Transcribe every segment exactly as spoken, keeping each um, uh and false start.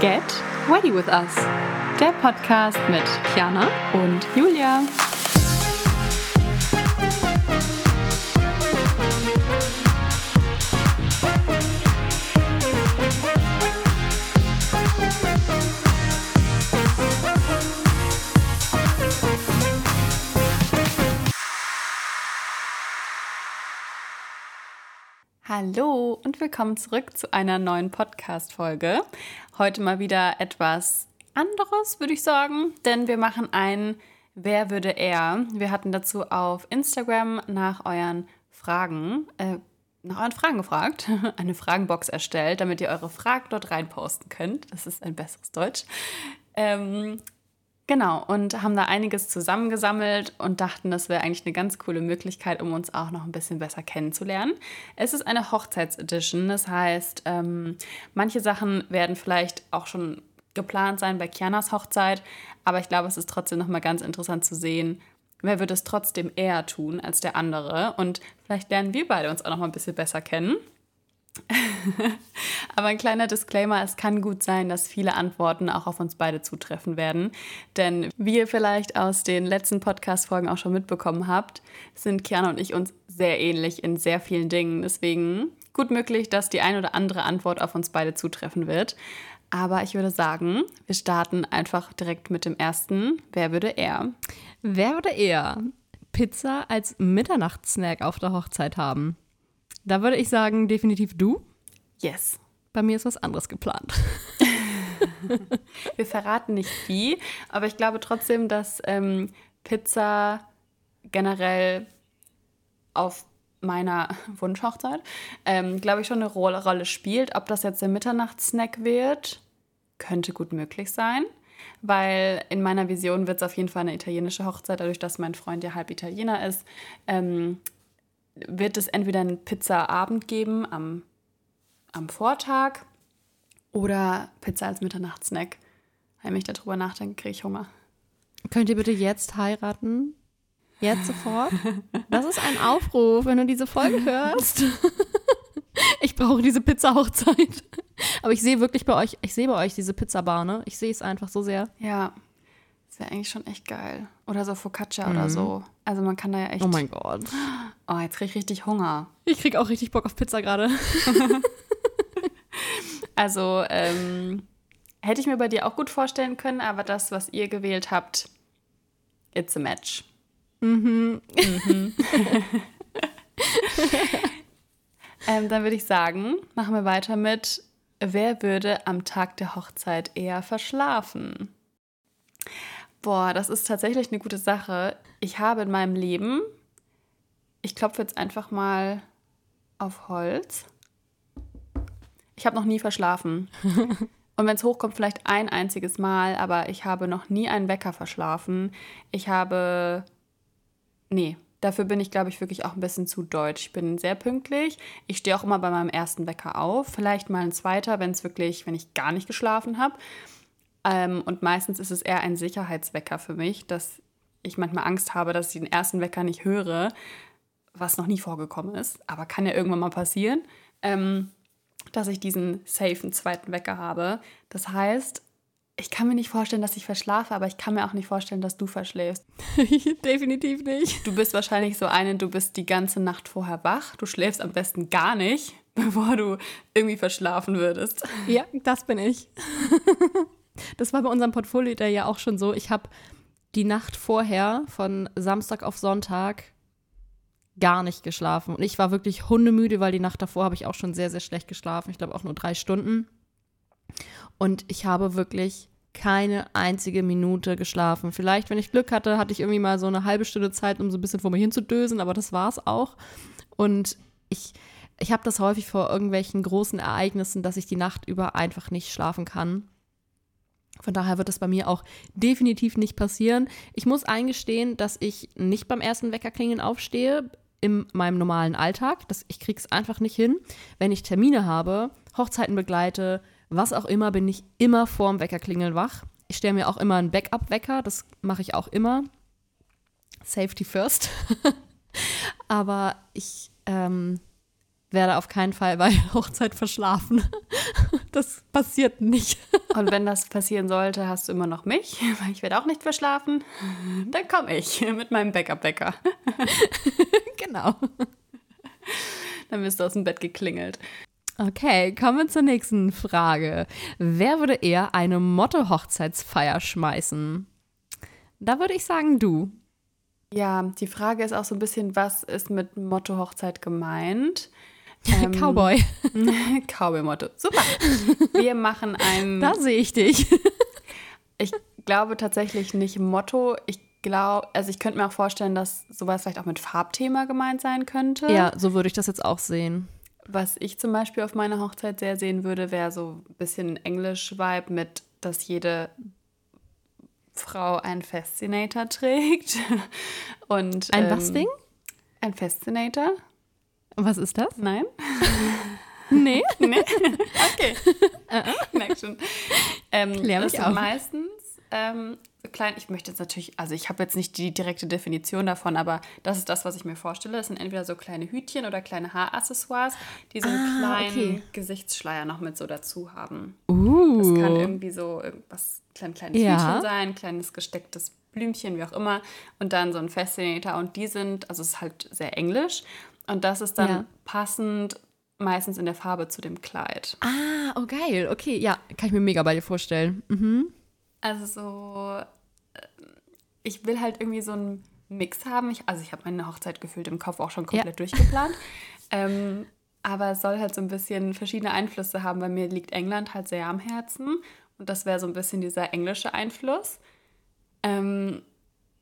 Get Ready With Us, der Podcast mit Kiana und Julia. Hallo und willkommen zurück zu einer neuen Podcast-Folge. Heute mal wieder etwas anderes, würde ich sagen, denn wir machen ein Wer würde eher? Wir hatten dazu auf Instagram nach euren Fragen, äh, nach euren Fragen gefragt, eine Fragenbox erstellt, damit ihr eure Fragen dort reinposten könnt. Das ist ein besseres Deutsch. Ähm, Genau, und haben da einiges zusammengesammelt und dachten, das wäre eigentlich eine ganz coole Möglichkeit, um uns auch noch ein bisschen besser kennenzulernen. Es ist eine Hochzeitsedition, das heißt, ähm, manche Sachen werden vielleicht auch schon geplant sein bei Kianas Hochzeit, aber ich glaube, es ist trotzdem nochmal ganz interessant zu sehen, wer würde es trotzdem eher tun als der andere, und vielleicht lernen wir beide uns auch nochmal ein bisschen besser kennen. Aber ein kleiner Disclaimer, es kann gut sein, dass viele Antworten auch auf uns beide zutreffen werden, denn wie ihr vielleicht aus den letzten Podcast-Folgen auch schon mitbekommen habt, sind Kiana und ich uns sehr ähnlich in sehr vielen Dingen, deswegen gut möglich, dass die ein oder andere Antwort auf uns beide zutreffen wird, aber ich würde sagen, wir starten einfach direkt mit dem ersten, wer würde eher? Wer würde eher Pizza als Mitternachtssnack auf der Hochzeit haben? Da würde ich sagen, definitiv du. Yes. Bei mir ist was anderes geplant. Wir verraten nicht wie, aber ich glaube trotzdem, dass ähm, Pizza generell auf meiner Wunschhochzeit, ähm, glaube ich, schon eine Rolle spielt. Ob das jetzt der Mitternachtssnack wird, könnte gut möglich sein. Weil in meiner Vision wird es auf jeden Fall eine italienische Hochzeit, dadurch, dass mein Freund ja halb Italiener ist, ähm, wird es entweder einen Pizzaabend geben am, am Vortag oder Pizza als Mitternachtssnack. Wenn ich darüber nachdenke, kriege ich Hunger. Könnt ihr bitte jetzt heiraten? Jetzt sofort? Das ist ein Aufruf, wenn du diese Folge hörst. Ich brauche diese Pizza-Hochzeit. Aber ich sehe wirklich bei euch, ich sehe bei euch diese Pizzabar, ne? Ich sehe es einfach so sehr. Ja, das wäre eigentlich schon echt geil. Oder so Focaccia mhm. oder so. Also man kann da ja echt... Oh mein Gott. Oh, jetzt krieg ich richtig Hunger. Ich krieg auch richtig Bock auf Pizza gerade. Also ähm, hätte ich mir bei dir auch gut vorstellen können, aber das, was ihr gewählt habt, it's a match. Mhm. mhm. ähm, dann würde ich sagen, machen wir weiter mit, wer würde am Tag der Hochzeit eher verschlafen? Boah, das ist tatsächlich eine gute Sache. Ich habe in meinem Leben, ich klopfe jetzt einfach mal auf Holz, ich habe noch nie verschlafen. Und wenn es hochkommt, vielleicht ein einziges Mal, aber ich habe noch nie einen Wecker verschlafen. Ich habe, nee, dafür bin ich, glaube ich, wirklich auch ein bisschen zu deutsch. Ich bin sehr pünktlich. Ich stehe auch immer bei meinem ersten Wecker auf. Vielleicht mal ein zweiter, wenn es wirklich, wenn ich gar nicht geschlafen habe. Ähm, und meistens ist es eher ein Sicherheitswecker für mich, dass ich manchmal Angst habe, dass ich den ersten Wecker nicht höre, was noch nie vorgekommen ist, aber kann ja irgendwann mal passieren, ähm, dass ich diesen safen zweiten Wecker habe. Das heißt, ich kann mir nicht vorstellen, dass ich verschlafe, aber ich kann mir auch nicht vorstellen, dass du verschläfst. Definitiv nicht. Du bist wahrscheinlich so eine, du bist die ganze Nacht vorher wach, du schläfst am besten gar nicht, bevor du irgendwie verschlafen würdest. Ja, das bin ich. Das war bei unserem Portfolio Day ja auch schon so. Ich habe die Nacht vorher von Samstag auf Sonntag gar nicht geschlafen. Und ich war wirklich hundemüde, weil die Nacht davor habe ich auch schon sehr, sehr schlecht geschlafen. Ich glaube auch nur drei Stunden. Und ich habe wirklich keine einzige Minute geschlafen. Vielleicht, wenn ich Glück hatte, hatte ich irgendwie mal so eine halbe Stunde Zeit, um so ein bisschen vor mir hinzudösen, aber das war es auch. Und ich, ich habe das häufig vor irgendwelchen großen Ereignissen, dass ich die Nacht über einfach nicht schlafen kann. Von daher wird das bei mir auch definitiv nicht passieren. Ich muss eingestehen, dass ich nicht beim ersten Weckerklingeln aufstehe in meinem normalen Alltag. Das, ich kriege es einfach nicht hin. Wenn ich Termine habe, Hochzeiten begleite, was auch immer, bin ich immer vorm Weckerklingeln wach. Ich stelle mir auch immer einen Backup-Wecker, das mache ich auch immer. Safety first. Aber ich ähm, werde auf keinen Fall bei Hochzeit verschlafen. Das passiert nicht. Und wenn das passieren sollte, hast du immer noch mich, weil ich werde auch nicht verschlafen. Dann komme ich mit meinem Backup-Wecker. Genau. Dann wirst du aus dem Bett geklingelt. Okay, kommen wir zur nächsten Frage. Wer würde eher eine Motto-Hochzeitsfeier schmeißen? Da würde ich sagen, du. Ja, die Frage ist auch so ein bisschen, was ist mit Motto-Hochzeit gemeint? Ähm, Cowboy. Cowboy-Motto. Super. Wir machen ein... Da sehe ich dich. Ich glaube tatsächlich nicht Motto. Ich glaube, also ich könnte mir auch vorstellen, dass sowas vielleicht auch mit Farbthema gemeint sein könnte. Ja, so würde ich das jetzt auch sehen. Was ich zum Beispiel auf meiner Hochzeit sehr sehen würde, wäre so ein bisschen Englisch-Vibe mit, dass jede... Frau einen Fascinator trägt. Und, ein ähm, was Ding? Ein Fascinator. Was ist das? Nein. Nee? Nee? Okay. Merk schon. Ähm, Klär mich das auf. Meistens ähm, klein, ich möchte jetzt natürlich, also ich habe jetzt nicht die direkte Definition davon, aber das ist das, was ich mir vorstelle. Das sind entweder so kleine Hütchen oder kleine Haaraccessoires, die so einen ah, kleinen okay. Gesichtsschleier noch mit so dazu haben. Uh. Das kann irgendwie so irgendwas Ein kleines ja. Hütchen sein, kleines gestecktes Blümchen, wie auch immer. Und dann so ein Fascinator. Und die sind, also es ist halt sehr englisch. Und das ist dann ja. passend, meistens in der Farbe zu dem Kleid. Ah, oh geil. Okay, ja, kann ich mir mega bei dir vorstellen. Mhm. Also so, ich will halt irgendwie so einen Mix haben. Ich, also ich habe meine Hochzeit gefühlt im Kopf auch schon komplett ja. durchgeplant. ähm, aber es soll halt so ein bisschen verschiedene Einflüsse haben. Bei mir liegt England halt sehr am Herzen. Und das wäre so ein bisschen dieser englische Einfluss. Ähm,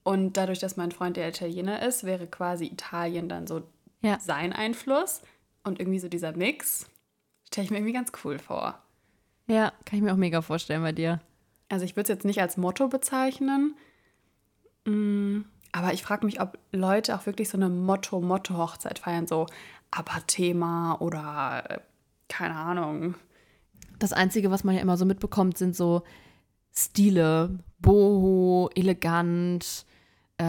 und dadurch, dass mein Freund der Italiener ist, wäre quasi Italien dann so ja. sein Einfluss. Und irgendwie so dieser Mix stelle ich mir irgendwie ganz cool vor. Ja, kann ich mir auch mega vorstellen bei dir. Also ich würde es jetzt nicht als Motto bezeichnen. Mm, aber ich frage mich, ob Leute auch wirklich so eine Motto-Motto-Hochzeit feiern. So Aberthema oder keine Ahnung. Das Einzige, was man ja immer so mitbekommt, sind so Stile, boho, elegant, äh,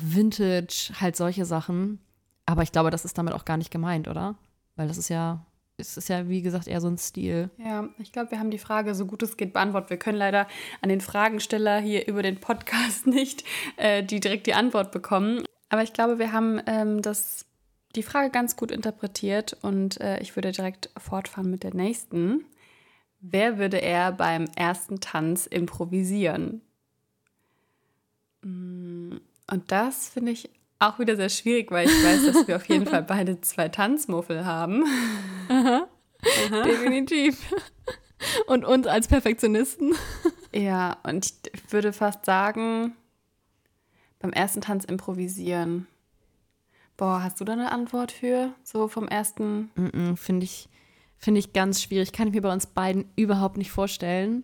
vintage, halt solche Sachen. Aber ich glaube, das ist damit auch gar nicht gemeint, oder? Weil das ist ja, es ist ja, wie gesagt, eher so ein Stil. Ja, ich glaube, wir haben die Frage, so gut es geht, beantwortet. Wir können leider an den Fragensteller hier über den Podcast nicht äh, die direkt die Antwort bekommen. Aber ich glaube, wir haben ähm, das, die Frage ganz gut interpretiert und äh, ich würde direkt fortfahren mit der nächsten. Wer würde eher beim ersten Tanz improvisieren? Und das finde ich auch wieder sehr schwierig, weil ich weiß, dass wir auf jeden Fall beide zwei Tanzmuffel haben. Aha. Aha. Definitiv. Und uns als Perfektionisten. Ja, und ich würde fast sagen, beim ersten Tanz improvisieren. Boah, hast du da eine Antwort für? So vom ersten? Mm-mm, finde ich... Finde ich ganz schwierig. Kann ich mir bei uns beiden überhaupt nicht vorstellen.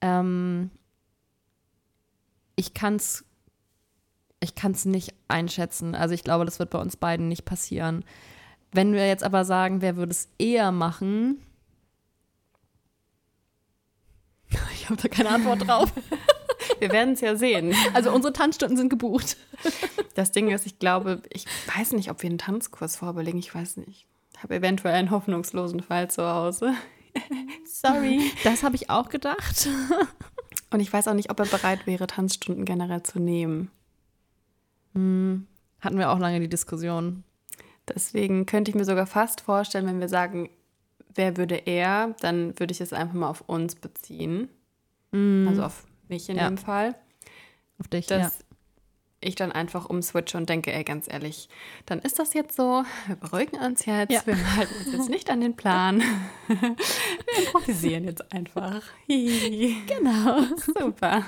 Ähm, ich kann es ich kann's nicht einschätzen. Also ich glaube, das wird bei uns beiden nicht passieren. Wenn wir jetzt aber sagen, wer würde es eher machen? Ich habe da keine Antwort drauf. Wir werden es ja sehen. Also unsere Tanzstunden sind gebucht. Das Ding ist, ich glaube, ich weiß nicht, ob wir einen Tanzkurs vorbelegen. Ich weiß nicht. Habe eventuell einen hoffnungslosen Fall zu Hause. Sorry. Das habe ich auch gedacht. Und ich weiß auch nicht, ob er bereit wäre, Tanzstunden generell zu nehmen. Hm. Hatten wir auch lange die Diskussion. Deswegen könnte ich mir sogar fast vorstellen, wenn wir sagen, wer würde er, dann würde ich es einfach mal auf uns beziehen. Hm. Also auf mich in ja. dem Fall. Auf dich, das, ja. ich dann einfach umswitche und denke, ey, ganz ehrlich, dann ist das jetzt so, wir beruhigen uns jetzt, ja. wir halten uns jetzt nicht an den Plan, wir improvisieren jetzt einfach. Genau. Super.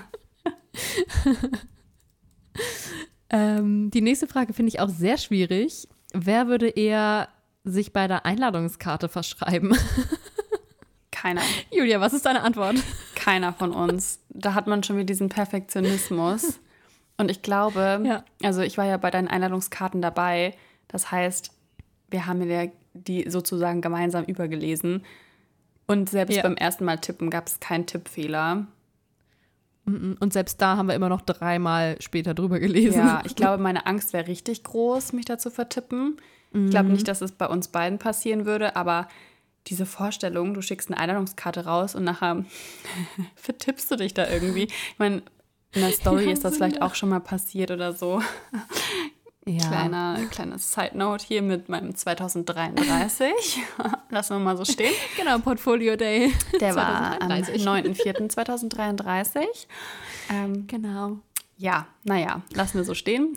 ähm, die nächste Frage finde ich auch sehr schwierig. Wer würde eher sich bei der Einladungskarte verschreiben? Keiner. Julia, was ist deine Antwort? Keiner von uns. Da hat man schon wieder diesen Perfektionismus. Und ich glaube, ja. also ich war ja bei deinen Einladungskarten dabei. Das heißt, wir haben ja die sozusagen gemeinsam übergelesen. Und selbst ja. beim ersten Mal tippen gab es keinen Tippfehler. Und selbst da haben wir immer noch dreimal später drüber gelesen. Ja, ich glaube, meine Angst wäre richtig groß, mich da zu vertippen. Mhm. Ich glaube nicht, dass es bei uns beiden passieren würde, aber diese Vorstellung, du schickst eine Einladungskarte raus und nachher vertippst du dich da irgendwie. Ich meine, in der Story ist das vielleicht auch schon mal passiert oder so. Ja. Kleiner, kleiner Side-Note hier mit meinem zweitausenddreiunddreißig. Lassen wir mal so stehen. Genau, Portfolio Day. Der war am neunten vierten zweitausenddreiunddreißig. Ähm, genau. Ja, naja, lassen wir so stehen.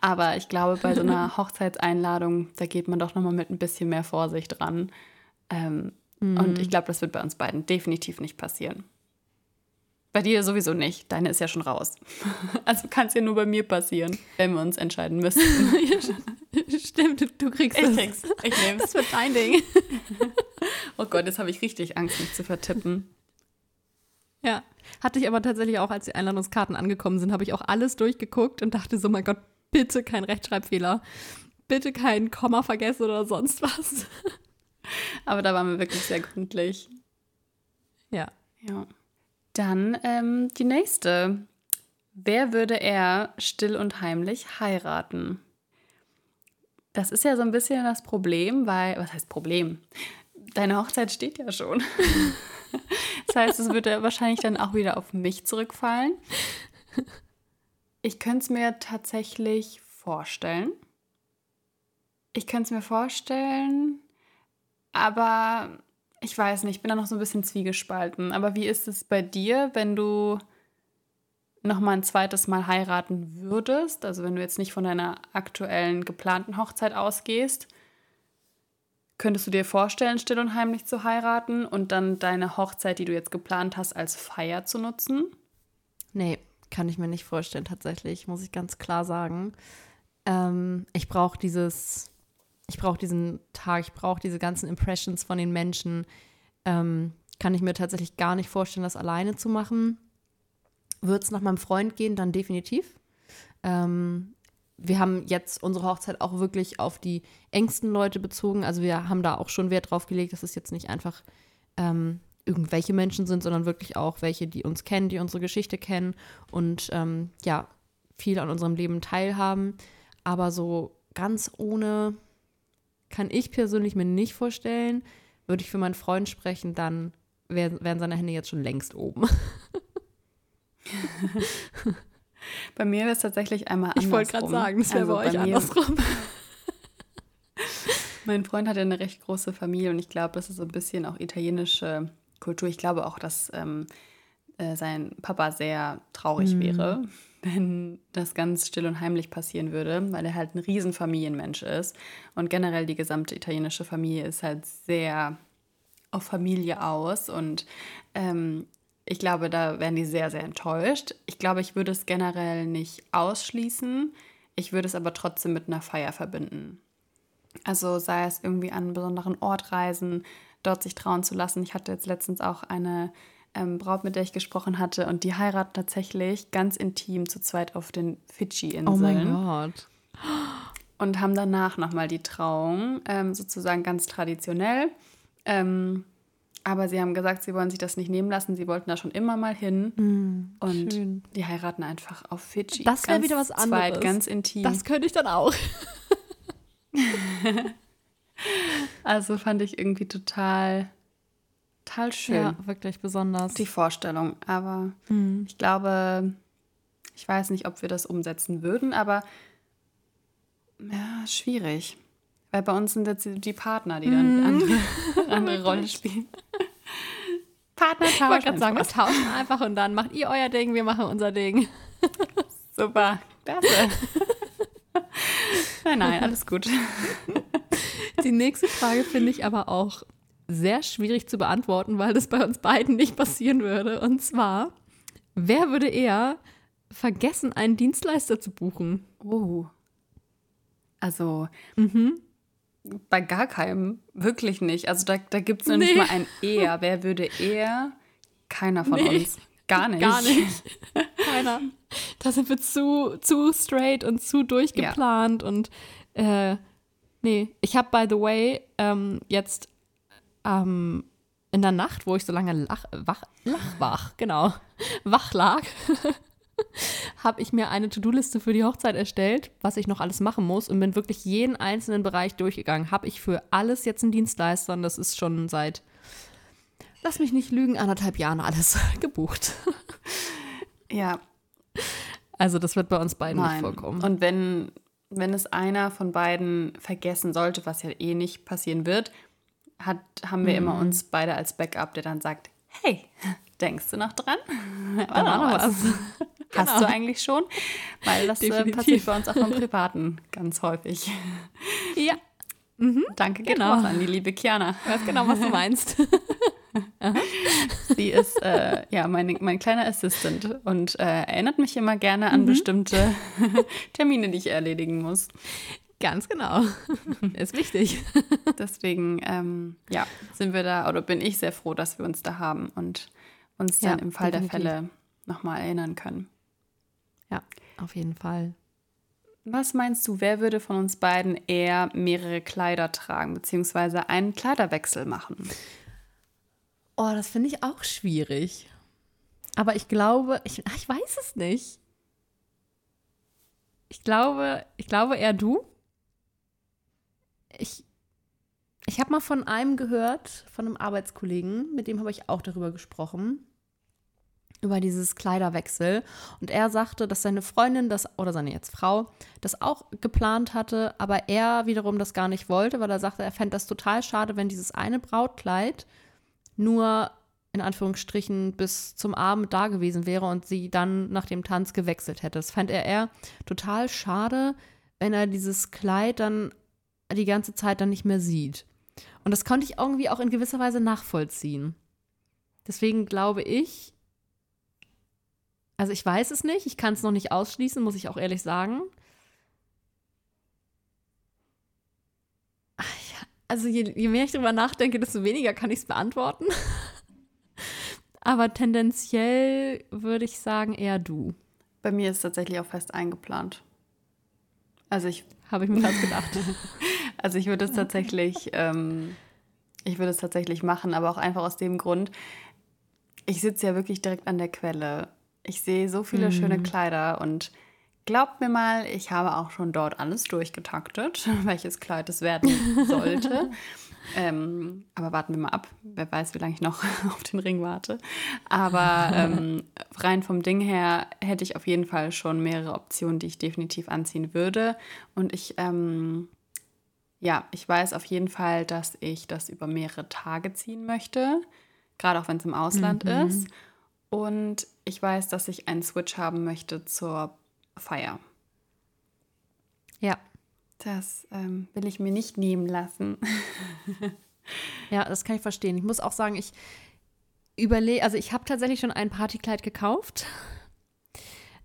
Aber ich glaube, bei so einer Hochzeitseinladung, da geht man doch nochmal mit ein bisschen mehr Vorsicht ran. Ähm, mm. Und ich glaube, das wird bei uns beiden definitiv nicht passieren. Bei dir sowieso nicht. Deine ist ja schon raus. Also kann es ja nur bei mir passieren, wenn wir uns entscheiden müssen. Stimmt, du kriegst es. Ich krieg's. Ich nehm's. Das wird dein Ding. Oh Gott, jetzt habe ich richtig Angst, mich zu vertippen. Ja, hatte ich aber tatsächlich auch, als die Einladungskarten angekommen sind, habe ich auch alles durchgeguckt und dachte so, mein Gott, bitte kein Rechtschreibfehler. Bitte kein Komma vergessen oder sonst was. Aber da waren wir wirklich sehr gründlich. Ja. Ja. Dann ähm, die nächste. Wer würde er still und heimlich heiraten? Das ist ja so ein bisschen das Problem, weil, was heißt Problem? Deine Hochzeit steht ja schon. Das heißt, es würde wahrscheinlich dann auch wieder auf mich zurückfallen. Ich könnte es mir tatsächlich vorstellen. Ich könnte es mir vorstellen, aber ich weiß nicht, ich bin da noch so ein bisschen zwiegespalten. Aber wie ist es bei dir, wenn du nochmal ein zweites Mal heiraten würdest? Also wenn du jetzt nicht von deiner aktuellen geplanten Hochzeit ausgehst, könntest du dir vorstellen, still und heimlich zu heiraten und dann deine Hochzeit, die du jetzt geplant hast, als Feier zu nutzen? Nee, kann ich mir nicht vorstellen tatsächlich, muss ich ganz klar sagen. Ähm, ich brauche dieses... Ich brauche diesen Tag, ich brauche diese ganzen Impressions von den Menschen. Ähm, kann ich mir tatsächlich gar nicht vorstellen, das alleine zu machen. Würde es nach meinem Freund gehen, dann definitiv. Ähm, wir haben jetzt unsere Hochzeit auch wirklich auf die engsten Leute bezogen. Also wir haben da auch schon Wert drauf gelegt, dass es jetzt nicht einfach ähm, irgendwelche Menschen sind, sondern wirklich auch welche, die uns kennen, die unsere Geschichte kennen und ähm, ja, viel an unserem Leben teilhaben. Aber so ganz ohne... Kann ich persönlich mir nicht vorstellen. Würde ich für meinen Freund sprechen, dann wär, wären seine Hände jetzt schon längst oben. Bei mir wäre es tatsächlich einmal andersrum. Ich wollte gerade sagen, das wäre also bei euch bei andersrum. Mein Freund hat ja eine recht große Familie und ich glaube, das ist so ein bisschen auch italienische Kultur. Ich glaube auch, dass ähm, äh, sein Papa sehr traurig mm. wäre, wenn das ganz still und heimlich passieren würde, weil er halt ein riesen Familienmensch ist. Und generell die gesamte italienische Familie ist halt sehr auf Familie aus. Und ähm, ich glaube, da wären die sehr, sehr enttäuscht. Ich glaube, ich würde es generell nicht ausschließen. Ich würde es aber trotzdem mit einer Feier verbinden. Also sei es irgendwie an einen besonderen Ort reisen, dort sich trauen zu lassen. Ich hatte jetzt letztens auch eine... Ähm, Braut, mit der ich gesprochen hatte, und die heiraten tatsächlich ganz intim zu zweit auf den Fidschi-Inseln. Oh mein Gott. Und haben danach nochmal die Trauung, ähm, sozusagen ganz traditionell. Ähm, aber sie haben gesagt, sie wollen sich das nicht nehmen lassen, sie wollten da schon immer mal hin. Mm, und schön. Die heiraten einfach auf Fidschi. Das wäre wieder was anderes. Zweit, ganz intim. Das könnte ich dann auch. Also fand ich irgendwie total... Total schön. Ja, wirklich besonders. Die Vorstellung, aber mhm. ich glaube, ich weiß nicht, ob wir das umsetzen würden, aber ja, schwierig. Weil bei uns sind jetzt die Partner, die dann eine mhm. andere, andere Rolle spielen. Partner tauschen. Ich wollte gerade sagen, wir tauschen einfach und dann macht ihr euer Ding, wir machen unser Ding. Super. Klasse. Nein, nein, alles gut. Die nächste Frage finde ich aber auch sehr schwierig zu beantworten, weil das bei uns beiden nicht passieren würde. Und zwar, wer würde eher vergessen, einen Dienstleister zu buchen? Oh. Also, mhm. bei gar keinem, wirklich nicht. Also da, da gibt es noch nee. nicht mal ein eher. Wer würde eher? Keiner von nee. uns. Gar nicht. Gar nicht. Keiner. Da sind wir zu, zu straight und zu durchgeplant. Ja. Und äh, nee, ich habe, by the way, ähm, jetzt Ähm, in der Nacht, wo ich so lange lach, wach, lach, wach, genau, wach lag, habe ich mir eine To-Do-Liste für die Hochzeit erstellt, was ich noch alles machen muss, und bin wirklich jeden einzelnen Bereich durchgegangen. Habe ich für alles jetzt einen Dienstleister, und das ist schon seit, lass mich nicht lügen, anderthalb Jahren alles gebucht. Ja. Also das wird bei uns beiden Nein. nicht vorkommen. Und wenn, wenn es einer von beiden vergessen sollte, was ja eh nicht passieren wird, hat, haben wir mhm. immer uns beide als Backup, der dann sagt, hey, denkst du noch dran? War da noch was? Hast genau. du eigentlich schon? Weil das Definitiv. passiert bei uns auch im Privaten ganz häufig. Ja. Mhm. Danke, genau. Geht raus an die liebe Kiana. Ich weiß genau, was du meinst. Sie ist äh, ja mein, mein kleiner Assistant und äh, erinnert mich immer gerne an mhm. bestimmte Termine, die ich erledigen muss. Ganz genau. Ist wichtig. Deswegen ähm, ja, sind wir da, oder bin ich sehr froh, dass wir uns da haben und uns ja, dann im Fall definitiv. der Fälle nochmal erinnern können. Ja, auf jeden Fall. Was meinst du, wer würde von uns beiden eher mehrere Kleider tragen, beziehungsweise einen Kleiderwechsel machen? Oh, das finde ich auch schwierig. Aber ich glaube, ich, ach, ich weiß es nicht. Ich glaube, ich glaube eher du. Ich, ich habe mal von einem gehört, von einem Arbeitskollegen, mit dem habe ich auch darüber gesprochen, über dieses Kleiderwechsel. Und er sagte, dass seine Freundin das oder seine jetzt Frau das auch geplant hatte, aber er wiederum das gar nicht wollte, weil er sagte, er fände das total schade, wenn dieses eine Brautkleid nur in Anführungsstrichen bis zum Abend da gewesen wäre und sie dann nach dem Tanz gewechselt hätte. Das fand er eher total schade, wenn er dieses Kleid dann die ganze Zeit dann nicht mehr sieht. Und das konnte ich irgendwie auch in gewisser Weise nachvollziehen. Deswegen glaube ich, also ich weiß es nicht, ich kann es noch nicht ausschließen, muss ich auch ehrlich sagen. Also je, je mehr ich drüber nachdenke, desto weniger kann ich es beantworten. Aber tendenziell würde ich sagen eher du. Bei mir ist es tatsächlich auch fest eingeplant. Also ich habe ich mir fast gedacht. Also ich würde es tatsächlich, ähm, ich würde es tatsächlich machen, aber auch einfach aus dem Grund, ich sitze ja wirklich direkt an der Quelle. Ich sehe so viele mm. schöne Kleider und glaubt mir mal, ich habe auch schon dort alles durchgetaktet, welches Kleid es werden sollte. ähm, aber warten wir mal ab. Wer weiß, wie lange ich noch auf den Ring warte. Aber ähm, rein vom Ding her hätte ich auf jeden Fall schon mehrere Optionen, die ich definitiv anziehen würde. Und ich, ähm, ja, ich weiß auf jeden Fall, dass ich das über mehrere Tage ziehen möchte. Gerade auch, wenn es im Ausland mhm. ist. Und ich weiß, dass ich einen Switch haben möchte zur Feier. Ja. Das ähm, will ich mir nicht nehmen lassen. Ja, das kann ich verstehen. Ich muss auch sagen, ich überlege, also ich habe tatsächlich schon ein Partykleid gekauft,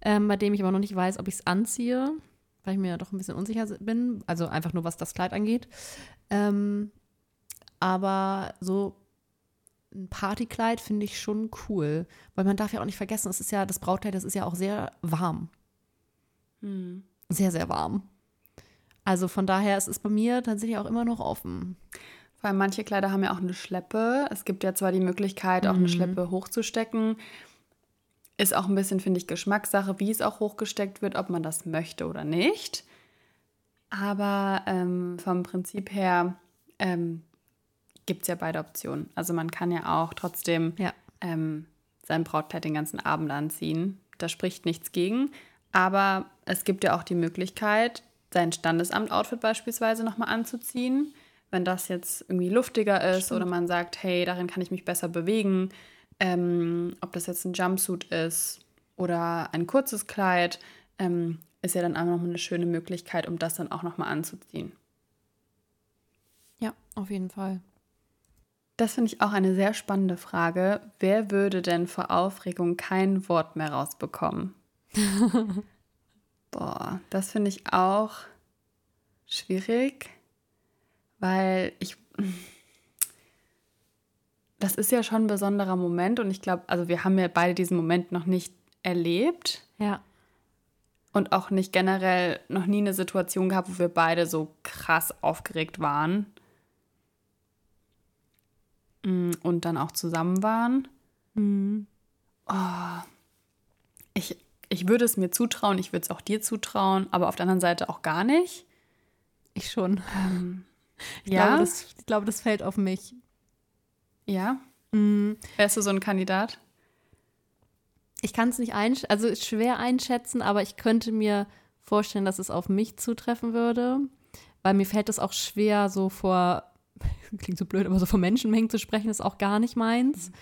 ähm, bei dem ich aber noch nicht weiß, ob ich es anziehe, weil ich mir doch ein bisschen unsicher bin. Also einfach nur, was das Kleid angeht. Ähm, aber so ein Partykleid finde ich schon cool, weil man darf ja auch nicht vergessen, es ist ja, das Brautkleid, das ist ja auch sehr warm. Sehr, sehr warm. Also von daher, es ist bei mir tatsächlich auch immer noch offen. Vor allem manche Kleider haben ja auch eine Schleppe. Es gibt ja zwar die Möglichkeit, auch mhm. eine Schleppe hochzustecken. Ist auch ein bisschen, finde ich, Geschmackssache, wie es auch hochgesteckt wird, ob man das möchte oder nicht. Aber ähm, vom Prinzip her ähm, gibt es ja beide Optionen. Also man kann ja auch trotzdem ja. Ähm, sein Brautkleid den ganzen Abend anziehen. Da spricht nichts gegen. Aber es gibt ja auch die Möglichkeit, sein Standesamt-Outfit beispielsweise nochmal anzuziehen, wenn das jetzt irgendwie luftiger ist Stimmt. oder man sagt, hey, darin kann ich mich besser bewegen, ähm, ob das jetzt ein Jumpsuit ist oder ein kurzes Kleid, ähm, ist ja dann auch nochmal eine schöne Möglichkeit, um das dann auch nochmal anzuziehen. Ja, auf jeden Fall. Das finde ich auch eine sehr spannende Frage. Wer würde denn vor Aufregung kein Wort mehr rausbekommen? Boah, das finde ich auch schwierig, weil ich, das ist ja schon ein besonderer Moment und ich glaube, also wir haben ja beide diesen Moment noch nicht erlebt. Ja. Und auch nicht generell noch nie eine Situation gehabt, wo wir beide so krass aufgeregt waren und dann auch zusammen waren. Mhm. Oh, ich ich würde es mir zutrauen, ich würde es auch dir zutrauen, aber auf der anderen Seite auch gar nicht. Ich schon. Ähm, ich, ja? glaube, das, ich glaube, das fällt auf mich. Ja? Mhm. Wärst du so ein Kandidat? Ich kann es nicht einschätzen, also schwer einschätzen, aber ich könnte mir vorstellen, dass es auf mich zutreffen würde, weil mir fällt es auch schwer, so vor, klingt so blöd, aber so vor Menschenmengen zu sprechen, ist auch gar nicht meins. Mhm.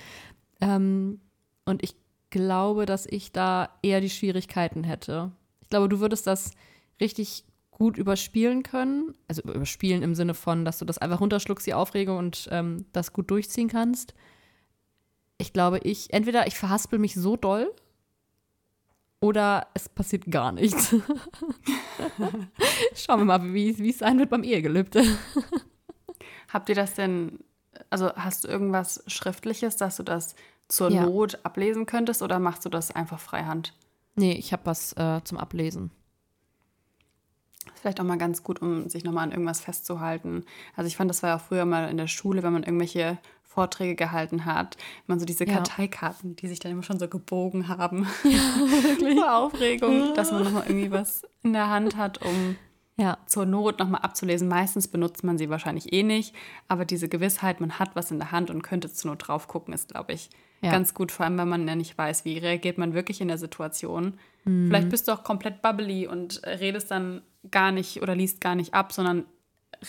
Ähm, und ich glaube, dass ich da eher die Schwierigkeiten hätte. Ich glaube, du würdest das richtig gut überspielen können, also überspielen im Sinne von, dass du das einfach runterschluckst, die Aufregung, und ähm, das gut durchziehen kannst. Ich glaube, ich, entweder ich verhaspel mich so doll oder es passiert gar nichts. Schauen wir mal, wie es sein wird beim Ehegelübde. Habt ihr das denn, also hast du irgendwas Schriftliches, dass du das zur ja. Not ablesen könntest, oder machst du das einfach freihand? Nee, ich habe was äh, zum Ablesen. Vielleicht auch mal ganz gut, um sich nochmal an irgendwas festzuhalten. Also ich fand, das war ja auch früher mal in der Schule, wenn man irgendwelche Vorträge gehalten hat, man so diese ja. Karteikarten, die sich dann immer schon so gebogen haben. Ja, wirklich. Vor Aufregung, dass man nochmal irgendwie was in der Hand hat, um ja. zur Not nochmal abzulesen. Meistens benutzt man sie wahrscheinlich eh nicht, aber diese Gewissheit, man hat was in der Hand und könnte zur Not drauf gucken, ist, glaube ich, ja. ganz gut, vor allem, weil man ja nicht weiß, wie reagiert man wirklich in der Situation. Mhm. Vielleicht bist du auch komplett bubbly und redest dann gar nicht oder liest gar nicht ab, sondern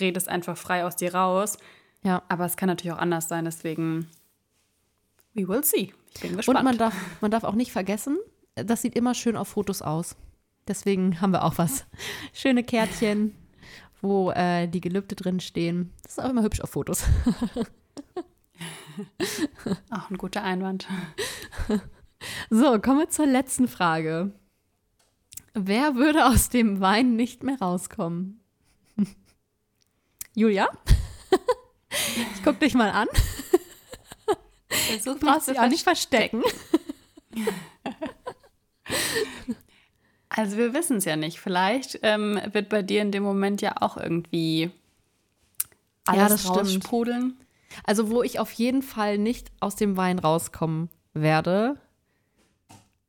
redest einfach frei aus dir raus. Ja. Aber es kann natürlich auch anders sein, deswegen we will see. Ich bin gespannt. Und man darf, man darf auch nicht vergessen, das sieht immer schön auf Fotos aus. Deswegen haben wir auch was. Schöne Kärtchen, wo äh, die Gelübde drin stehen. Das ist auch immer hübsch auf Fotos. Auch ein guter Einwand. So, kommen wir zur letzten Frage. Wer würde aus dem Wein nicht mehr rauskommen? Julia? Ich guck dich mal an. Du brauchst dich auch nicht verstecken. Also wir wissen es ja nicht. Vielleicht ähm, wird bei dir in dem Moment ja auch irgendwie alles ja, raussprudeln. Also wo ich auf jeden Fall nicht aus dem Wein rauskommen werde,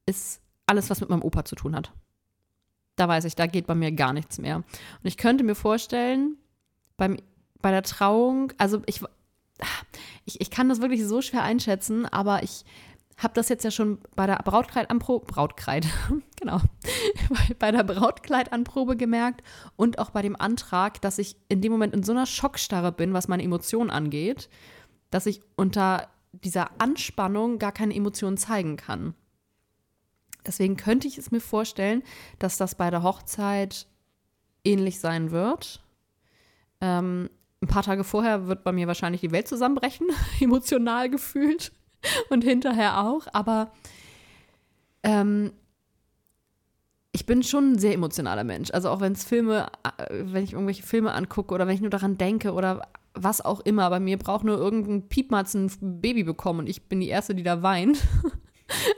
ist alles, was mit meinem Opa zu tun hat. Da weiß ich, da geht bei mir gar nichts mehr. Und ich könnte mir vorstellen, beim bei der Trauung, also ich, ich, ich kann das wirklich so schwer einschätzen, aber ich habe das jetzt ja schon bei der Brautkleidanprobe, Brautkleid, genau, bei der Brautkleidanprobe gemerkt und auch bei dem Antrag, dass ich in dem Moment in so einer Schockstarre bin, was meine Emotionen angeht, dass ich unter dieser Anspannung gar keine Emotionen zeigen kann. Deswegen könnte ich es mir vorstellen, dass das bei der Hochzeit ähnlich sein wird. Ähm, Ein paar Tage vorher wird bei mir wahrscheinlich die Welt zusammenbrechen, emotional gefühlt, und hinterher auch. Aber ähm, ich bin schon ein sehr emotionaler Mensch. Also auch wenn es Filme, wenn ich irgendwelche Filme angucke oder wenn ich nur daran denke oder was auch immer, bei mir braucht nur irgendein Piepmatzen ein Baby bekommen und ich bin die Erste, die da weint.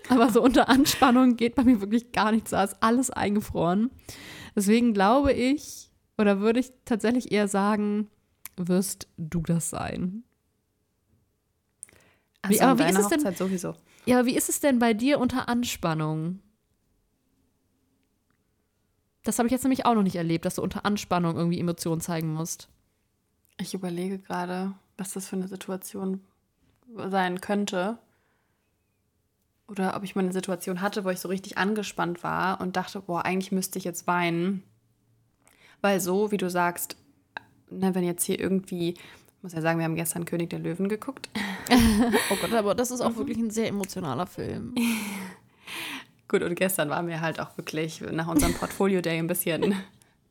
Aber so unter Anspannung geht bei mir wirklich gar nichts. Da ist alles eingefroren. Deswegen glaube ich, oder würde ich tatsächlich eher sagen, wirst du das sein? Wie, also aber wie ist es denn? Hochzeit sowieso. Ja, aber wie ist es denn bei dir unter Anspannung? Das habe ich jetzt nämlich auch noch nicht erlebt, dass du unter Anspannung irgendwie Emotionen zeigen musst. Ich überlege gerade, was das für eine Situation sein könnte. Oder ob ich mal eine Situation hatte, wo ich so richtig angespannt war und dachte, boah, eigentlich müsste ich jetzt weinen. Weil so, wie du sagst, ne, wenn jetzt hier irgendwie, ich muss ja sagen, wir haben gestern König der Löwen geguckt. Oh Gott, aber das ist auch wirklich ein sehr emotionaler Film. Gut, und gestern waren wir halt auch wirklich nach unserem Portfolio Day ein bisschen,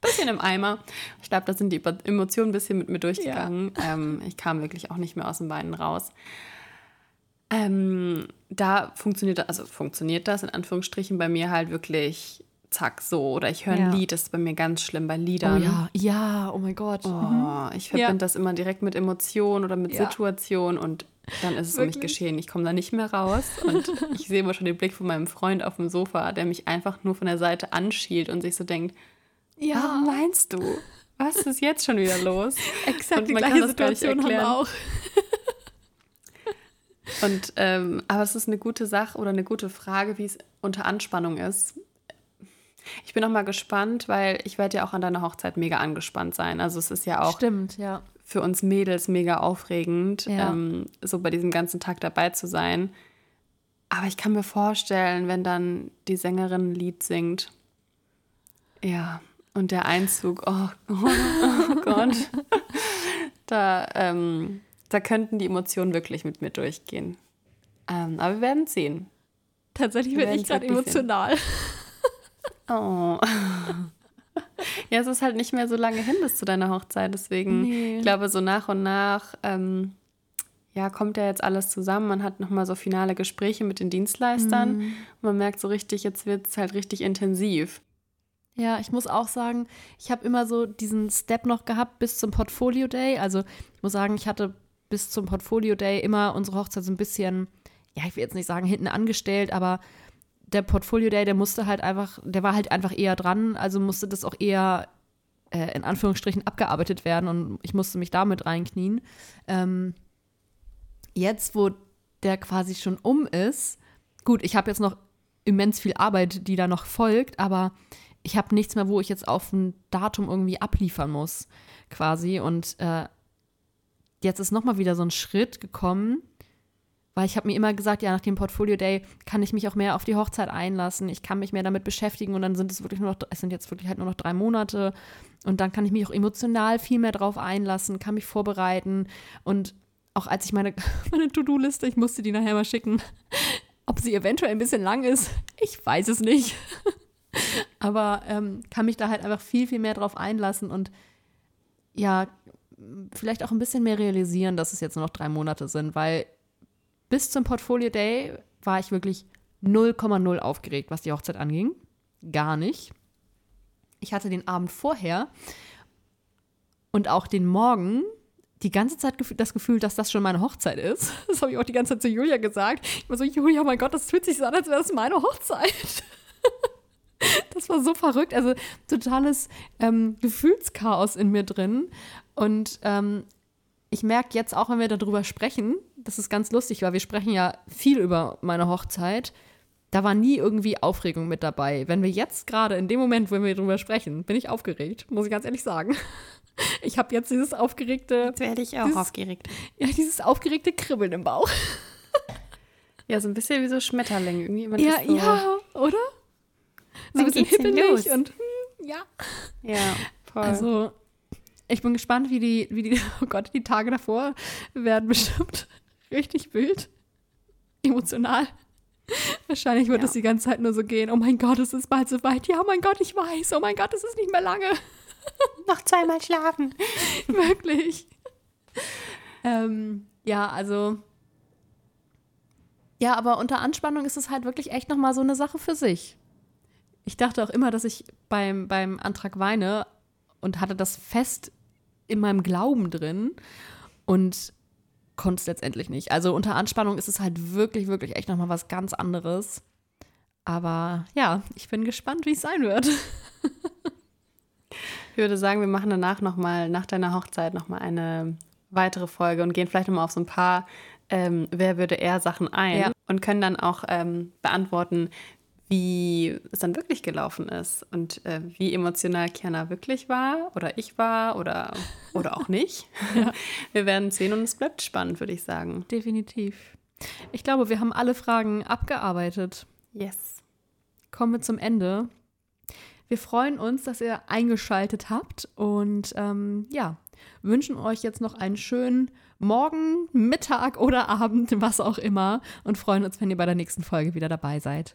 bisschen im Eimer. Ich glaube, da sind die Emotionen ein bisschen mit mir durchgegangen. Ja. Ähm, ich kam wirklich auch nicht mehr aus den Beinen raus. Ähm, da funktioniert das, also funktioniert das in Anführungsstrichen bei mir halt wirklich zack, so. Oder ich höre ein ja. Lied, das ist bei mir ganz schlimm, bei Liedern. Oh ja, ja, oh mein Gott. Oh, mhm. Ich verbinde ja. das immer direkt mit Emotionen oder mit ja. Situationen und dann ist es wirklich um mich geschehen. Ich komme da nicht mehr raus und ich sehe immer schon den Blick von meinem Freund auf dem Sofa, der mich einfach nur von der Seite anschielt und sich so denkt, ja, warum meinst du? Was ist jetzt schon wieder los? Exakt und die gleiche Situation haben wir auch. Und, ähm, aber es ist eine gute Sache oder eine gute Frage, wie es unter Anspannung ist. Ich bin auch mal gespannt, weil ich werde ja auch an deiner Hochzeit mega angespannt sein. Also es ist ja auch Stimmt, ja. für uns Mädels mega aufregend, ja. ähm, so bei diesem ganzen Tag dabei zu sein. Aber ich kann mir vorstellen, wenn dann die Sängerin ein Lied singt, ja, und der Einzug, oh, oh, oh Gott, da, ähm, da könnten die Emotionen wirklich mit mir durchgehen. Ähm, aber wir werden es sehen. Tatsächlich bin ich gerade emotional. Oh. Ja, es ist halt nicht mehr so lange hin bis zu deiner Hochzeit, deswegen, nee. Ich glaube, so nach und nach ähm, ja, kommt ja jetzt alles zusammen. Man hat nochmal so finale Gespräche mit den Dienstleistern mhm. und man merkt so richtig, jetzt wird es halt richtig intensiv. Ja, ich muss auch sagen, ich habe immer so diesen Step noch gehabt bis zum Portfolio Day. Also ich muss sagen, ich hatte bis zum Portfolio Day immer unsere Hochzeit so ein bisschen, ja, ich will jetzt nicht sagen hinten angestellt, aber der Portfolio Day, der musste halt einfach, der war halt einfach eher dran, also musste das auch eher äh, in Anführungsstrichen abgearbeitet werden und ich musste mich damit reinknien. Ähm, jetzt, wo der quasi schon um ist, gut, ich habe jetzt noch immens viel Arbeit, die da noch folgt, aber ich habe nichts mehr, wo ich jetzt auf ein Datum irgendwie abliefern muss, quasi. Und äh, jetzt ist nochmal wieder so ein Schritt gekommen, weil ich habe mir immer gesagt, ja, nach dem Portfolio Day kann ich mich auch mehr auf die Hochzeit einlassen, ich kann mich mehr damit beschäftigen und dann sind es wirklich nur noch, es sind jetzt wirklich halt nur noch drei Monate und dann kann ich mich auch emotional viel mehr drauf einlassen, kann mich vorbereiten und auch als ich meine, meine To-Do-Liste, ich musste die nachher mal schicken, ob sie eventuell ein bisschen lang ist, ich weiß es nicht, aber ähm, kann mich da halt einfach viel, viel mehr drauf einlassen und ja, vielleicht auch ein bisschen mehr realisieren, dass es jetzt nur noch drei Monate sind, weil bis zum Portfolio Day war ich wirklich null Komma null aufgeregt, was die Hochzeit anging. Gar nicht. Ich hatte den Abend vorher und auch den Morgen die ganze Zeit das Gefühl, dass das schon meine Hochzeit ist. Das habe ich auch die ganze Zeit zu Julia gesagt. Ich war so, Julia, mein Gott, das fühlt sich so an, als wäre das meine Hochzeit. Das war so verrückt. Also totales ähm, Gefühlschaos in mir drin. Und ähm, ich merke jetzt auch, wenn wir darüber sprechen, das ist ganz lustig, weil wir sprechen ja viel über meine Hochzeit. Da war nie irgendwie Aufregung mit dabei. Wenn wir jetzt gerade in dem Moment, wo wir drüber sprechen, bin ich aufgeregt, muss ich ganz ehrlich sagen. Ich habe jetzt dieses aufgeregte... Jetzt werde ich auch dieses, aufgeregt. Ja, dieses aufgeregte Kribbeln im Bauch. Ja, so ein bisschen wie so Schmetterling. Irgendwie immer ja, so, ja, oder? So ein bisschen hippelig und hm, ja. Ja, voll. Also, ich bin gespannt, wie die, wie die, oh Gott, die Tage davor werden bestimmt... Richtig wild, emotional. Wahrscheinlich wird es ja. die ganze Zeit nur so gehen, oh mein Gott, es ist bald so weit. Ja, oh mein Gott, ich weiß. Oh mein Gott, es ist nicht mehr lange. Noch zweimal schlafen. Wirklich. ähm, ja, also. Ja, aber unter Anspannung ist es halt wirklich echt nochmal so eine Sache für sich. Ich dachte auch immer, dass ich beim, beim Antrag weine und hatte das fest in meinem Glauben drin und konnte es letztendlich nicht. Also unter Anspannung ist es halt wirklich, wirklich echt nochmal was ganz anderes. Aber ja, ich bin gespannt, wie es sein wird. Ich würde sagen, wir machen danach nochmal, nach deiner Hochzeit nochmal eine weitere Folge und gehen vielleicht nochmal auf so ein paar ähm, Wer-würde-er-Sachen ein ja. und können dann auch ähm, beantworten, wie es dann wirklich gelaufen ist und äh, wie emotional Kiana wirklich war oder ich war oder, oder auch nicht. Ja. Wir werden sehen und es bleibt spannend, würde ich sagen. Definitiv. Ich glaube, wir haben alle Fragen abgearbeitet. Yes. Kommen wir zum Ende. Wir freuen uns, dass ihr eingeschaltet habt und ähm, ja, wünschen euch jetzt noch einen schönen Morgen, Mittag oder Abend, was auch immer und freuen uns, wenn ihr bei der nächsten Folge wieder dabei seid.